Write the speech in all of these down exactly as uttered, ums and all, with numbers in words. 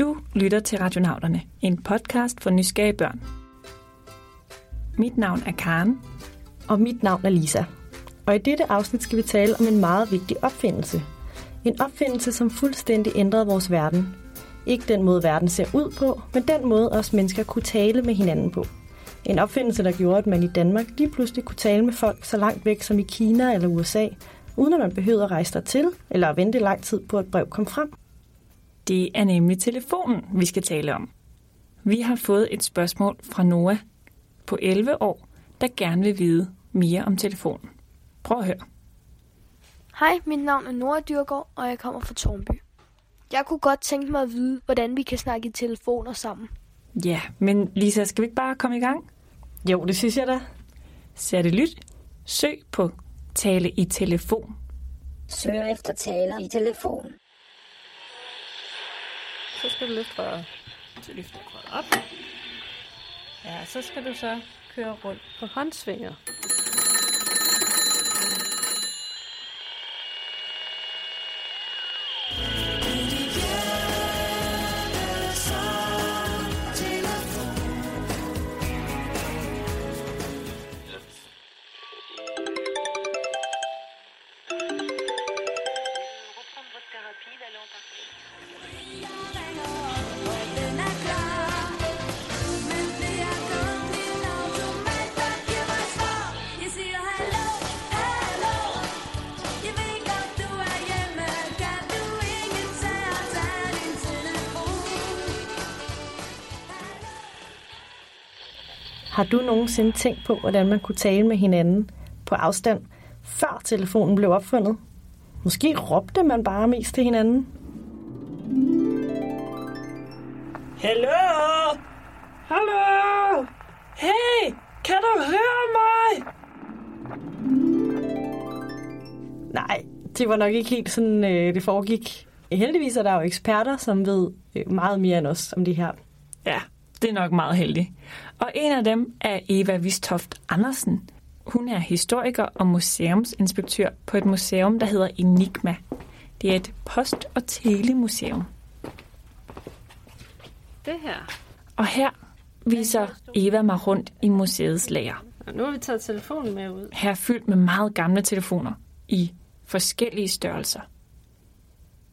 Du lytter til Radionauterne, en podcast for nysgerrige børn. Mit navn er Karen. Og mit navn er Lisa. Og i dette afsnit skal vi tale om en meget vigtig opfindelse. En opfindelse, som fuldstændig ændrede vores verden. Ikke den måde, verden ser ud på, men den måde, os mennesker kunne tale med hinanden på. En opfindelse, der gjorde, at man i Danmark lige pludselig kunne tale med folk så langt væk som i Kina eller U S A, uden at man behøvede at rejse dertil eller at vente lang tid på, at brev kom frem. Det er nemlig telefonen, vi skal tale om. Vi har fået et spørgsmål fra Noah på elleve år, der gerne vil vide mere om telefonen. Prøv at høre. Hej, mit navn er Noah Dyrgaard, og jeg kommer fra Torneby. Jeg kunne godt tænke mig at vide, hvordan vi kan snakke i telefoner sammen. Ja, men Lisa, skal vi ikke bare komme i gang? Jo, det synes jeg da. Satellit, søg på tale i telefon. Søg efter taler i telefon. Så skal du løfte røret. Så løfter du røret op. Ja, så skal du så køre rundt på håndsvinger. Har du nogensinde tænkt på, hvordan man kunne tale med hinanden på afstand, før telefonen blev opfundet? Måske råbte man bare mest til hinanden. Hallo! Hallo! Hey, kan du høre mig? Nej, det var nok ikke helt sådan, det foregik. Heldigvis er der jo eksperter, som ved meget mere end os om det her. Ja. Det er nok meget heldigt. Og en af dem er Ewa Wistoft Andersen. Hun er historiker og museumsinspektør på et museum, der hedder Enigma. Det er et post- og telemuseum. Det her. Og her viser Ewa mig rundt i museets lager. Og nu har vi taget telefonen med ud. Her er fyldt med meget gamle telefoner i forskellige størrelser.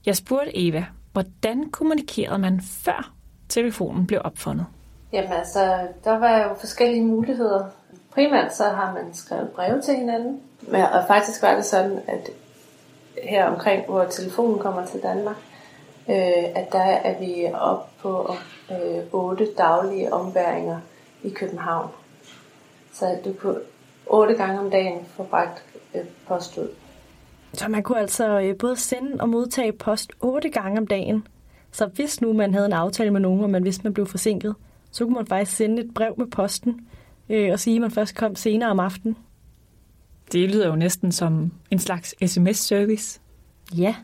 Jeg spurgte Ewa, hvordan kommunikerede man før telefonen blev opfundet? Jamen altså, der var jo forskellige muligheder. Primært så har man skrevet breve til hinanden. Og faktisk var det sådan, at her omkring, hvor telefonen kommer til Danmark, øh, at der er vi oppe på øh, otte daglige ombæringer i København. Så du kunne otte gange om dagen få bragt øh, post ud. Så man kunne altså både sende og modtage post otte gange om dagen. Så hvis nu man havde en aftale med nogen, og man vidste, man blev forsinket, så kunne man faktisk sende et brev med posten øh, og sige, at man først kom senere om aftenen. Det lyder jo næsten som en slags sms-service. Ja,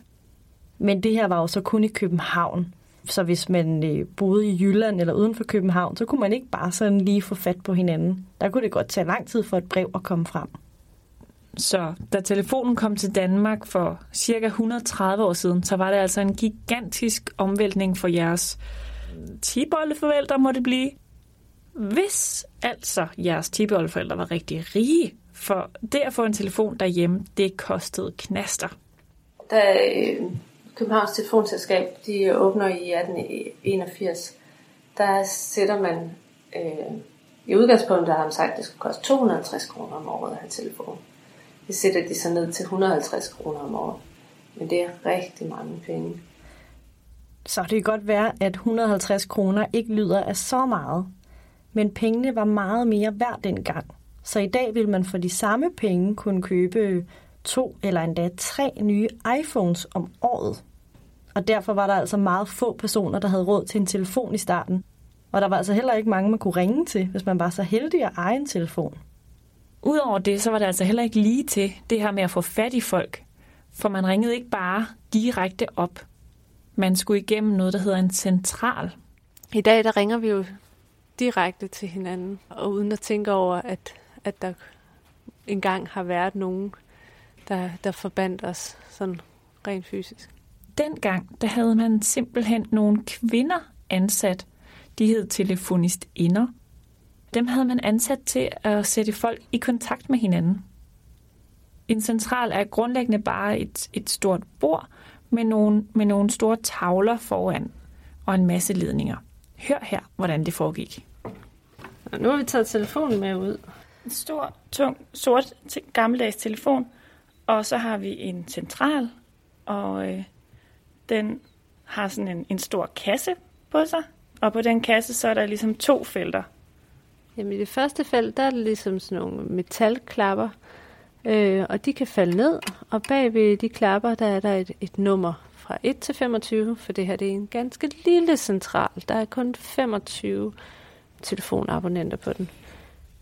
men det her var jo så kun i København. Så hvis man øh, boede i Jylland eller uden for København, så kunne man ikke bare sådan lige få fat på hinanden. Der kunne det godt tage lang tid for et brev at komme frem. Så da telefonen kom til Danmark for ca. et hundrede og tredive år siden, så var det altså en gigantisk omvæltning for jeres tiboldeforældre, må det blive. Hvis altså jeres tiboldeforældre var rigtig rige, for det at få en telefon derhjemme, det kostede knaster. Da Københavns Telefonselskab de åbner i atten enogfirs, der sætter man... Øh, I udgangspunktet har man sagt, at det skulle koste to hundrede og halvtreds kroner om året at have telefonen. Det sætter de så ned til et hundrede og halvtreds kroner om året. Men det er rigtig mange penge. Så det kan godt være, at et hundrede og halvtreds kroner ikke lyder af så meget. Men pengene var meget mere værd dengang. Så i dag vil man for de samme penge kunne købe to eller endda tre nye iPhones om året. Og derfor var der altså meget få personer, der havde råd til en telefon i starten. Og der var altså heller ikke mange, man kunne ringe til, hvis man var så heldig at eje en telefon. Udover det, så var det altså heller ikke lige til det her med at få fat i folk, for man ringede ikke bare direkte op. Man skulle igennem noget, der hedder en central. I dag, der ringer vi jo direkte til hinanden, og uden at tænke over, at, at der engang har været nogen, der, der forbandt os sådan rent fysisk. Dengang, der havde man simpelthen nogle kvinder ansat. De hed telefonistinder. Dem havde man ansat til at sætte folk i kontakt med hinanden. En central er grundlæggende bare et, et stort bord med nogle, med nogle store tavler foran og en masse ledninger. Hør her, hvordan det foregik. Og nu har vi taget telefonen med ud. En stor, tung, sort, gammeldags telefon. Og så har vi en central, og øh, den har sådan en, en stor kasse på sig. Og på den kasse, så er der ligesom to felter. Jamen i det første felt, der er der ligesom sådan nogle metalklapper, øh, og de kan falde ned. Og bag ved de klapper, der er der et, et nummer fra et til femogtyve, for det her det er en ganske lille central. Der er kun femogtyve telefonabonnenter på den.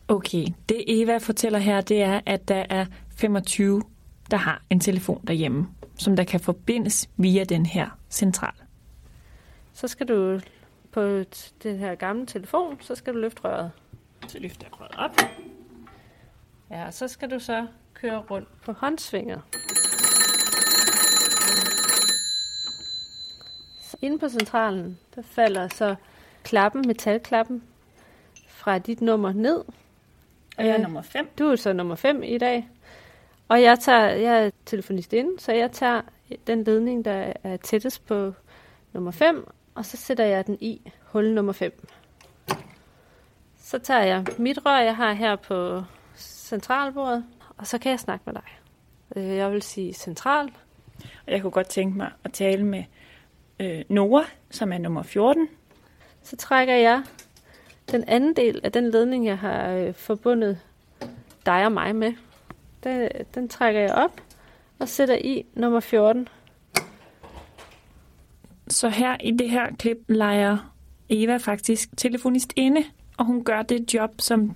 Okay, det Eva fortæller her, det er, at der er femogtyve, der har en telefon derhjemme, som der kan forbindes via den her central. Så skal du på den her gamle telefon, så skal du løfte røret. Så løfter jeg røret op. Ja, og så skal du så køre rundt på håndsvinger. Inde på centralen, der falder så klappen, metalklappen, fra dit nummer ned. Og jeg er nummer fem. Du er så nummer fem i dag. Og jeg, tager, jeg er telefonist inde, så jeg tager den ledning, der er tættest på nummer fem, og så sætter jeg den i hul nummer fem. Så tager jeg mit rør, jeg har her på centralbordet, og så kan jeg snakke med dig. Jeg vil sige central. Og jeg kunne godt tænke mig at tale med øh, Noah, som er nummer fjorten. Så trækker jeg den anden del af den ledning, jeg har øh, forbundet dig og mig med. Den, den trækker jeg op og sætter i nummer fjorten. Så her i det her klip leger Eva faktisk telefonist inde, og hun gør det job, som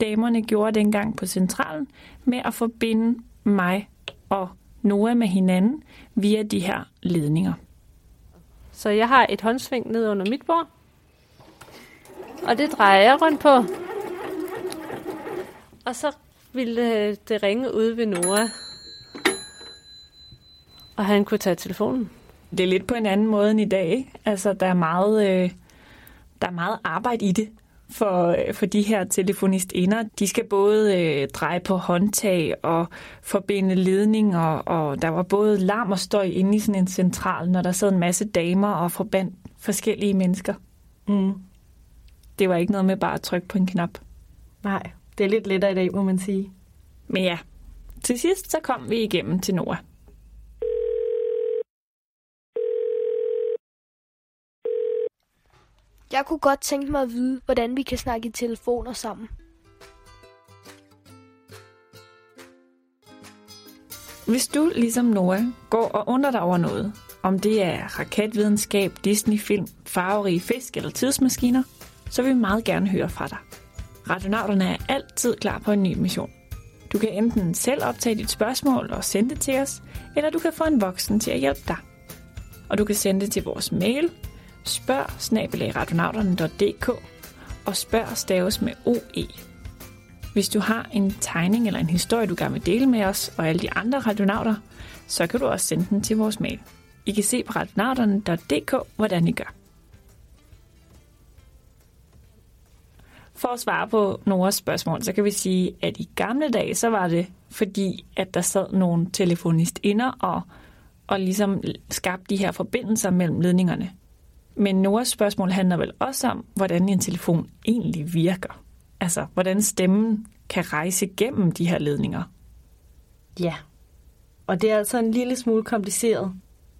damerne gjorde dengang på centralen, med at forbinde mig og Noah med hinanden via de her ledninger. Så jeg har et håndsving ned under mit bord, og det drejer jeg rundt på. Og så ville det ringe ude ved Noah, og han kunne tage telefonen. Det er lidt på en anden måde end i dag. Altså, der er meget, øh, der er meget arbejde i det for, for de her telefonistinder. De skal både øh, dreje på håndtag og forbinde ledninger, og, og der var både larm og støj inde i sådan en central, når der sad en masse damer og forbandt forskellige mennesker. Mm. Det var ikke noget med bare at trykke på en knap. Nej, det er lidt lettere i dag, må man sige. Men ja, til sidst så kom vi igennem til Noah. Jeg kunne godt tænke mig at vide, hvordan vi kan snakke i telefoner sammen. Hvis du, ligesom Noah, går og undrer dig over noget, om det er raketvidenskab, Disney-film, farverige fisk eller tidsmaskiner, så vil vi meget gerne høre fra dig. Radionauterne er altid klar på en ny mission. Du kan enten selv optage dit spørgsmål og sende det til os, eller du kan få en voksen til at hjælpe dig. Og du kan sende det til vores mail, spørg snabel-a radionauterne punktum d k, og spørg staves med O E. Hvis du har en tegning eller en historie, du gerne vil dele med os og alle de andre radionauter, så kan du også sende den til vores mail. I kan se på radionauterne punktum d k, hvordan I gør. For at svare på Noras spørgsmål, så kan vi sige, at i gamle dage, så var det fordi, at der sad nogle telefonistinder og, og ligesom skabte de her forbindelser mellem ledningerne. Men Noras spørgsmål handler vel også om, hvordan en telefon egentlig virker. Altså, hvordan stemmen kan rejse gennem de her ledninger. Ja, og det er altså en lille smule kompliceret.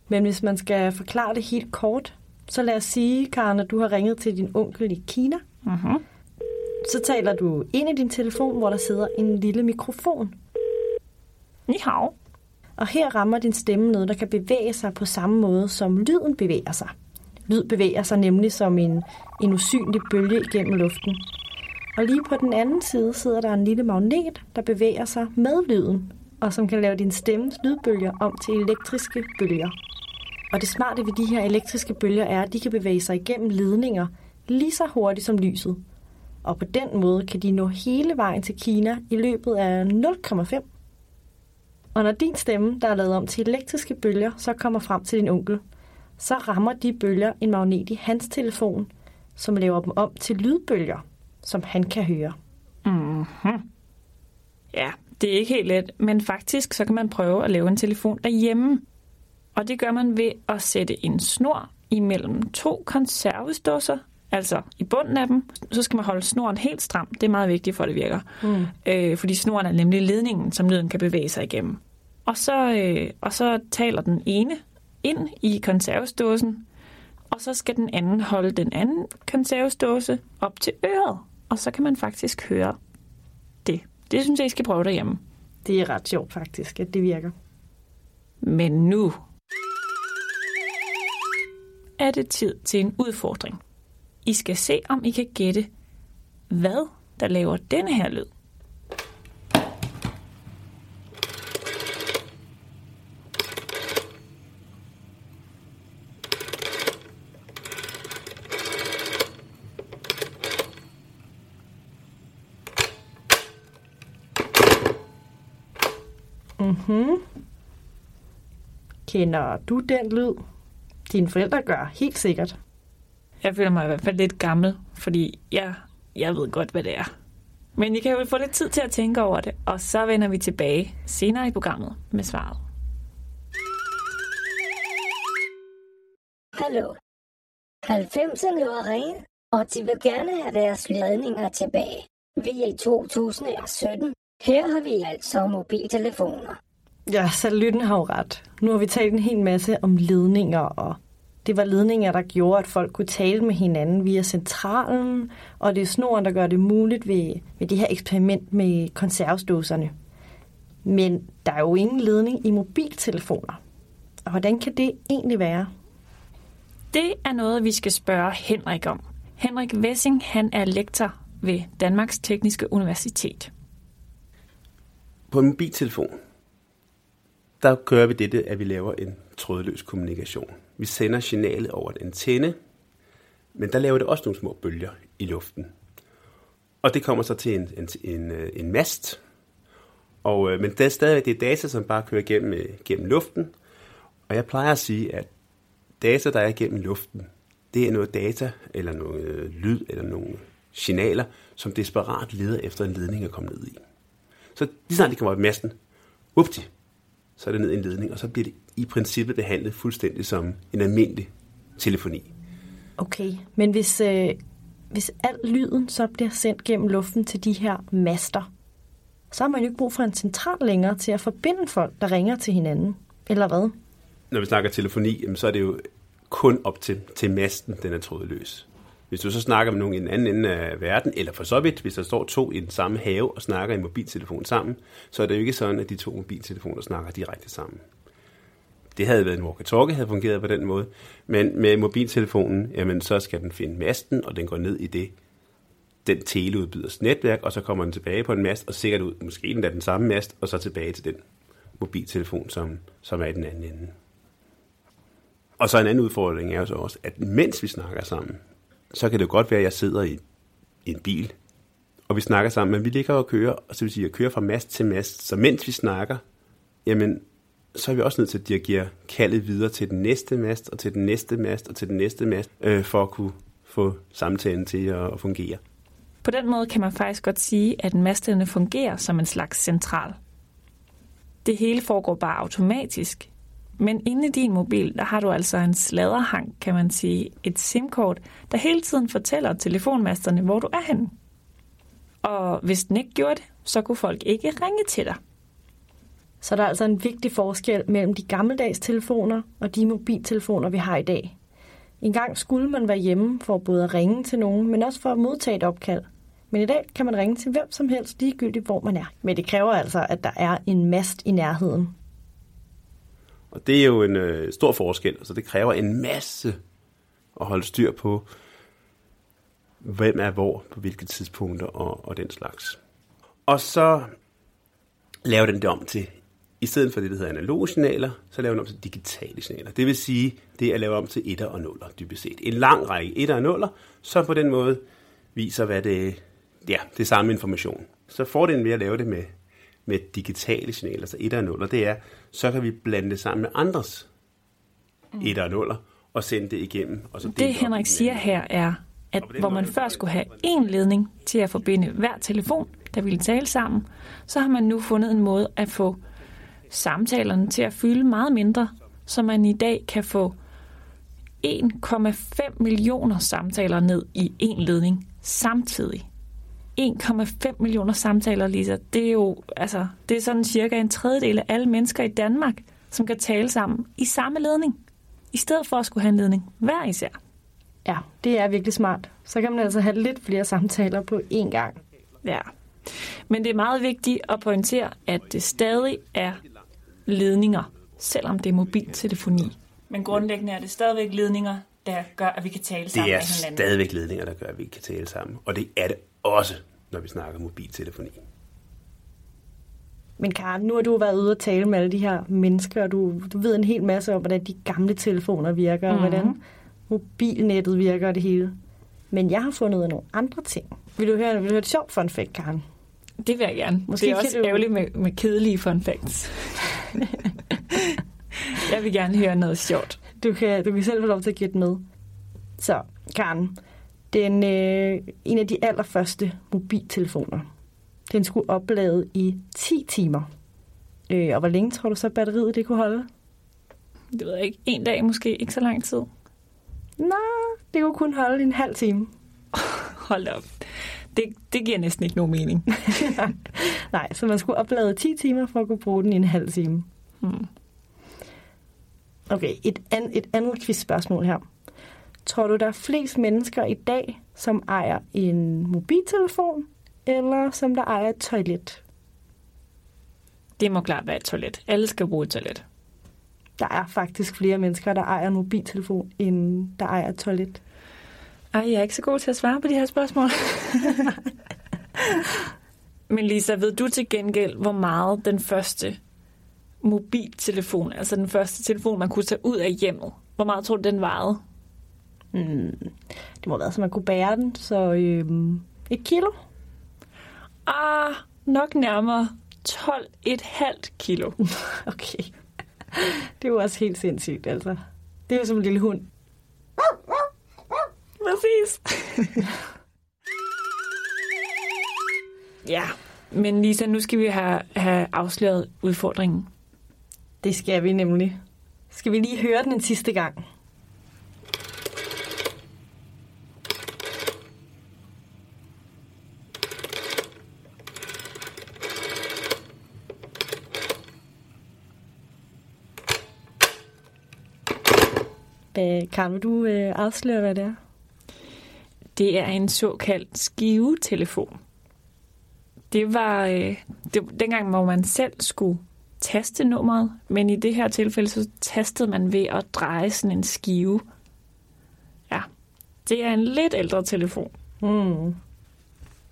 Men hvis man skal forklare det helt kort, så lad os sige, Karen, at du har ringet til din onkel i Kina. Mhm. Så taler du ind i din telefon, hvor der sidder en lille mikrofon. Ni hao. Og her rammer din stemme noget, der kan bevæge sig på samme måde, som lyden bevæger sig. Lyd bevæger sig nemlig som en, en usynlig bølge igennem luften. Og lige på den anden side sidder der en lille magnet, der bevæger sig med lyden, og som kan lave din stemmes lydbølger om til elektriske bølger. Og det smarte ved de her elektriske bølger er, at de kan bevæge sig igennem ledninger lige så hurtigt som lyset. Og på den måde kan de nå hele vejen til Kina i løbet af nul komma fem. Og når din stemme, der er lavet om til elektriske bølger, så kommer frem til din onkel, så rammer de bølger en magnet i hans telefon, som laver dem om til lydbølger, som han kan høre. Mm-hmm. Ja, det er ikke helt let, men faktisk så kan man prøve at lave en telefon derhjemme. Og det gør man ved at sætte en snor imellem to konservesdåser, altså i bunden af dem. Så skal man holde snoren helt stram. Det er meget vigtigt for, at det virker. Mm. Øh, fordi snoren er nemlig ledningen, som lyden kan bevæge sig igennem. Og så, øh, og så taler den ene ind i konservesdåsen, og så skal den anden holde den anden konservesdåse op til øret. Og så kan man faktisk høre det. Det synes jeg, I skal prøve derhjemme. Det er ret sjovt faktisk, at det virker. Men nu er det tid til en udfordring. I skal se, om I kan gætte, hvad der laver denne her lyd. Mhm. Kender du den lyd? Dine forældre gør helt sikkert. Jeg føler mig i hvert fald lidt gammel, fordi jeg, jeg ved godt, hvad det er. Men I kan jo få lidt tid til at tænke over det, og så vender vi tilbage senere i programmet med svaret. Hallo. halvfemserne var ren, og de vil gerne have deres ladninger tilbage. Vi er i to tusind og sytten. Her har vi altså mobiltelefoner. Ja, så lytten har jo ret. Nu har vi talt en hel masse om ledninger, og det var ledninger, der gjorde, at folk kunne tale med hinanden via centralen, og det er snoren, der gør det muligt ved, ved det her eksperiment med konservesdåserne. Men der er jo ingen ledning i mobiltelefoner. Og hvordan kan det egentlig være? Det er noget, vi skal spørge Henrik om. Henrik Wessing, han er lektor ved Danmarks Tekniske Universitet. På en mobiltelefon, der gør vi dette, at vi laver en trådløs kommunikation. Vi sender signalet over en antenne, men der laver det også nogle små bølger i luften. Og det kommer så til en, en, en, en mast, og, men der er stadigvæk det er data, som bare kører gennem, gennem luften. Og jeg plejer at sige, at data, der er gennem luften, det er noget data, eller noget lyd, eller nogle signaler, som desperat leder efter en ledning at komme ned i. Så lige snart det kommer op i masten, upti, så er det ned i en ledning, og så bliver det i princippet behandlet fuldstændig som en almindelig telefoni. Okay, men hvis, øh, hvis al lyden så bliver sendt gennem luften til de her master, så har man jo ikke brug for en central længere til at forbinde folk, der ringer til hinanden, eller hvad? Når vi snakker telefoni, så er det jo kun op til, til masten, den er trådløs. Hvis du så snakker med nogen i den anden ende af verden, eller for så vidt, hvis der står to i den samme have og snakker i en mobiltelefon sammen, så er det jo ikke sådan, at de to mobiltelefoner snakker direkte sammen. Det havde været en walkie-talkie, havde fungeret på den måde, men med mobiltelefonen, jamen, så skal den finde masten, og den går ned i det, den teleudbyders netværk, og så kommer den tilbage på en mast, og sikkert ud, måske den er den samme mast, og så tilbage til den mobiltelefon, som, som er i den anden ende. Og så en anden udfordring er jo så også, at mens vi snakker sammen, så kan det jo godt være, at jeg sidder i en bil, og vi snakker sammen, men vi ligger og kører, og så vil sige, at jeg kører fra mast til mast, så mens vi snakker, jamen, så er vi også nødt til at dirigere kaldet videre til den næste mast, og til den næste mast, og til den næste mast, øh, for at kunne få samtalen til at, at fungere. På den måde kan man faktisk godt sige, at masterne fungerer som en slags central. Det hele foregår bare automatisk, men inde i din mobil, der har du altså en sladderhang, kan man sige, et simkort, der hele tiden fortæller telefonmasterne, hvor du er henne. Og hvis den ikke gjorde det, så kunne folk ikke ringe til dig. Så der er altså en vigtig forskel mellem de gammeldags telefoner og de mobiltelefoner, vi har i dag. En gang skulle man være hjemme for både at ringe til nogen, men også for at modtage et opkald. Men i dag kan man ringe til hvem som helst, ligegyldigt hvor man er. Men det kræver altså, at der er en mast i nærheden. Og det er jo en øh, stor forskel, så det kræver en masse at holde styr på, hvem er hvor, på hvilke tidspunkter og, og den slags. Og så laver den det om til, i stedet for det, der hedder analoge signaler, så laver den om til digitale signaler. Det vil sige, det er lavet om til etter og nuller, dybest set. En lang række etter og nuller, som på den måde viser, hvad det, ja, det er samme information. Så fordelen ved at lave det med med digitale signaler, altså etter og nuller, det er, så kan vi blande det sammen med andres etter og nuller, og sende det igennem. Og så det Henrik siger her er, at hvor man før skulle have én ledning til at forbinde hver telefon, der ville tale sammen, så har man nu fundet en måde at få samtalerne til at fylde meget mindre, så man i dag kan få en komma fem millioner samtaler ned i én ledning samtidig. en komma fem millioner samtaler, Lisa, det er jo altså, det er sådan cirka en tredjedel af alle mennesker i Danmark, som kan tale sammen i samme ledning, i stedet for at skulle have en ledning hver især. Ja, det er virkelig smart. Så kan man altså have lidt flere samtaler på én gang. Ja, men det er meget vigtigt at pointere, at det stadig er ledninger, selvom det er mobiltelefoni. Men grundlæggende er det stadigvæk ledninger, der gør, at vi kan tale sammen med hinanden. Det er stadigvæk ledninger, der gør, at vi kan tale sammen. Og det er det også, når vi snakker mobiltelefoni. Men Karen, nu har du været ude og tale med alle de her mennesker, og du, du ved en hel masse om, hvordan de gamle telefoner virker, mm-hmm. og hvordan mobilnettet virker og det hele. Men jeg har fundet nogle andre ting. Vil du høre, vil du høre et sjovt fun fact, Karen? Det vil jeg gerne. Måske det er også du... ærgerligt med, med kedelige fun facts. Jeg vil gerne høre noget sjovt. Du kan, du kan selv få lov til at give det med. Så, Karen, den, øh, en af de allerførste mobiltelefoner, den skulle oplade i ti timer. Øh, og hvor længe tror du så, batteriet det kunne holde? Det ved jeg ikke. En dag måske. Ikke så lang tid. Nå, det kunne kun holde en halv time. Hold op. Det, det giver næsten ikke nogen mening. Nej, så man skulle oplade ti timer for at kunne bruge den i en halv time. Hmm. Okay, et, an, et andet quizspørgsmål her. Tror du, der er flest mennesker i dag, som ejer en mobiltelefon, eller som der ejer et toilet? Det må klart være et toilet. Alle skal bruge et toilet. Der er faktisk flere mennesker, der ejer en mobiltelefon, end der ejer et toilet. Ej, jeg er ikke så god til at svare på de her spørgsmål. Men Lisa, ved du til gengæld, hvor meget den første mobiltelefon, altså den første telefon, man kunne tage ud af hjemmet, hvor meget tror du, den varede? Mm, det må have været, så man kunne bære den, så øhm, et kilo? Ah, nok nærmere tolv komma fem kilo. Okay. Det er jo også helt sindssygt, altså. Det er jo som en lille hund. Præcis. Ja, men Lisa, nu skal vi have, have afsløret udfordringen. Det skal vi nemlig. Skal vi lige høre den en sidste gang? Karen, vil du øh, afsløre, hvad det er? Det er en såkaldt skivetelefon. Det var øh, det, dengang, hvor man selv skulle taste nummeret, men i det her tilfælde, så tastede man ved at dreje sådan en skive. Ja, det er en lidt ældre telefon. Mm.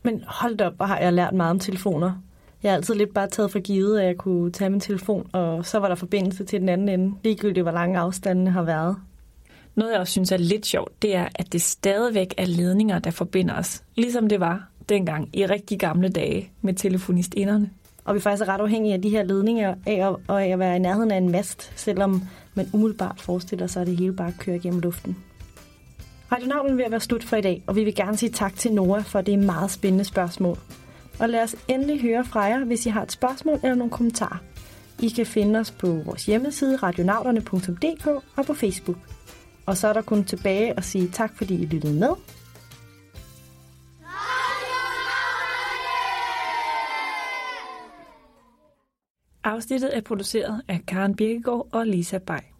Men hold op, hvor har jeg lært meget om telefoner. Jeg har altid lidt bare taget for givet, at jeg kunne tage min telefon, og så var der forbindelse til den anden ende, ligegyldigt hvor lange afstanden har været. Noget, jeg også synes er lidt sjovt, det er, at det stadigvæk er ledninger, der forbinder os. Ligesom det var dengang i rigtig gamle dage med telefonistinderne. Og vi er faktisk ret afhængige af de her ledninger af at, og af at være i nærheden af en mast, selvom man umiddelbart forestiller sig, at det hele bare kører gennem luften. Radionavlen er ved at være slut for i dag, og vi vil gerne sige tak til Noah for det meget spændende spørgsmål. Og lad os endelig høre fra jer, hvis I har et spørgsmål eller nogle kommentarer. I kan finde os på vores hjemmeside radionavlerne punktum d k og på Facebook. Og så er der kun tilbage at sige tak, fordi I lyttede med. Afsnittet er produceret af Karen Birkegaard og Lisa Bay.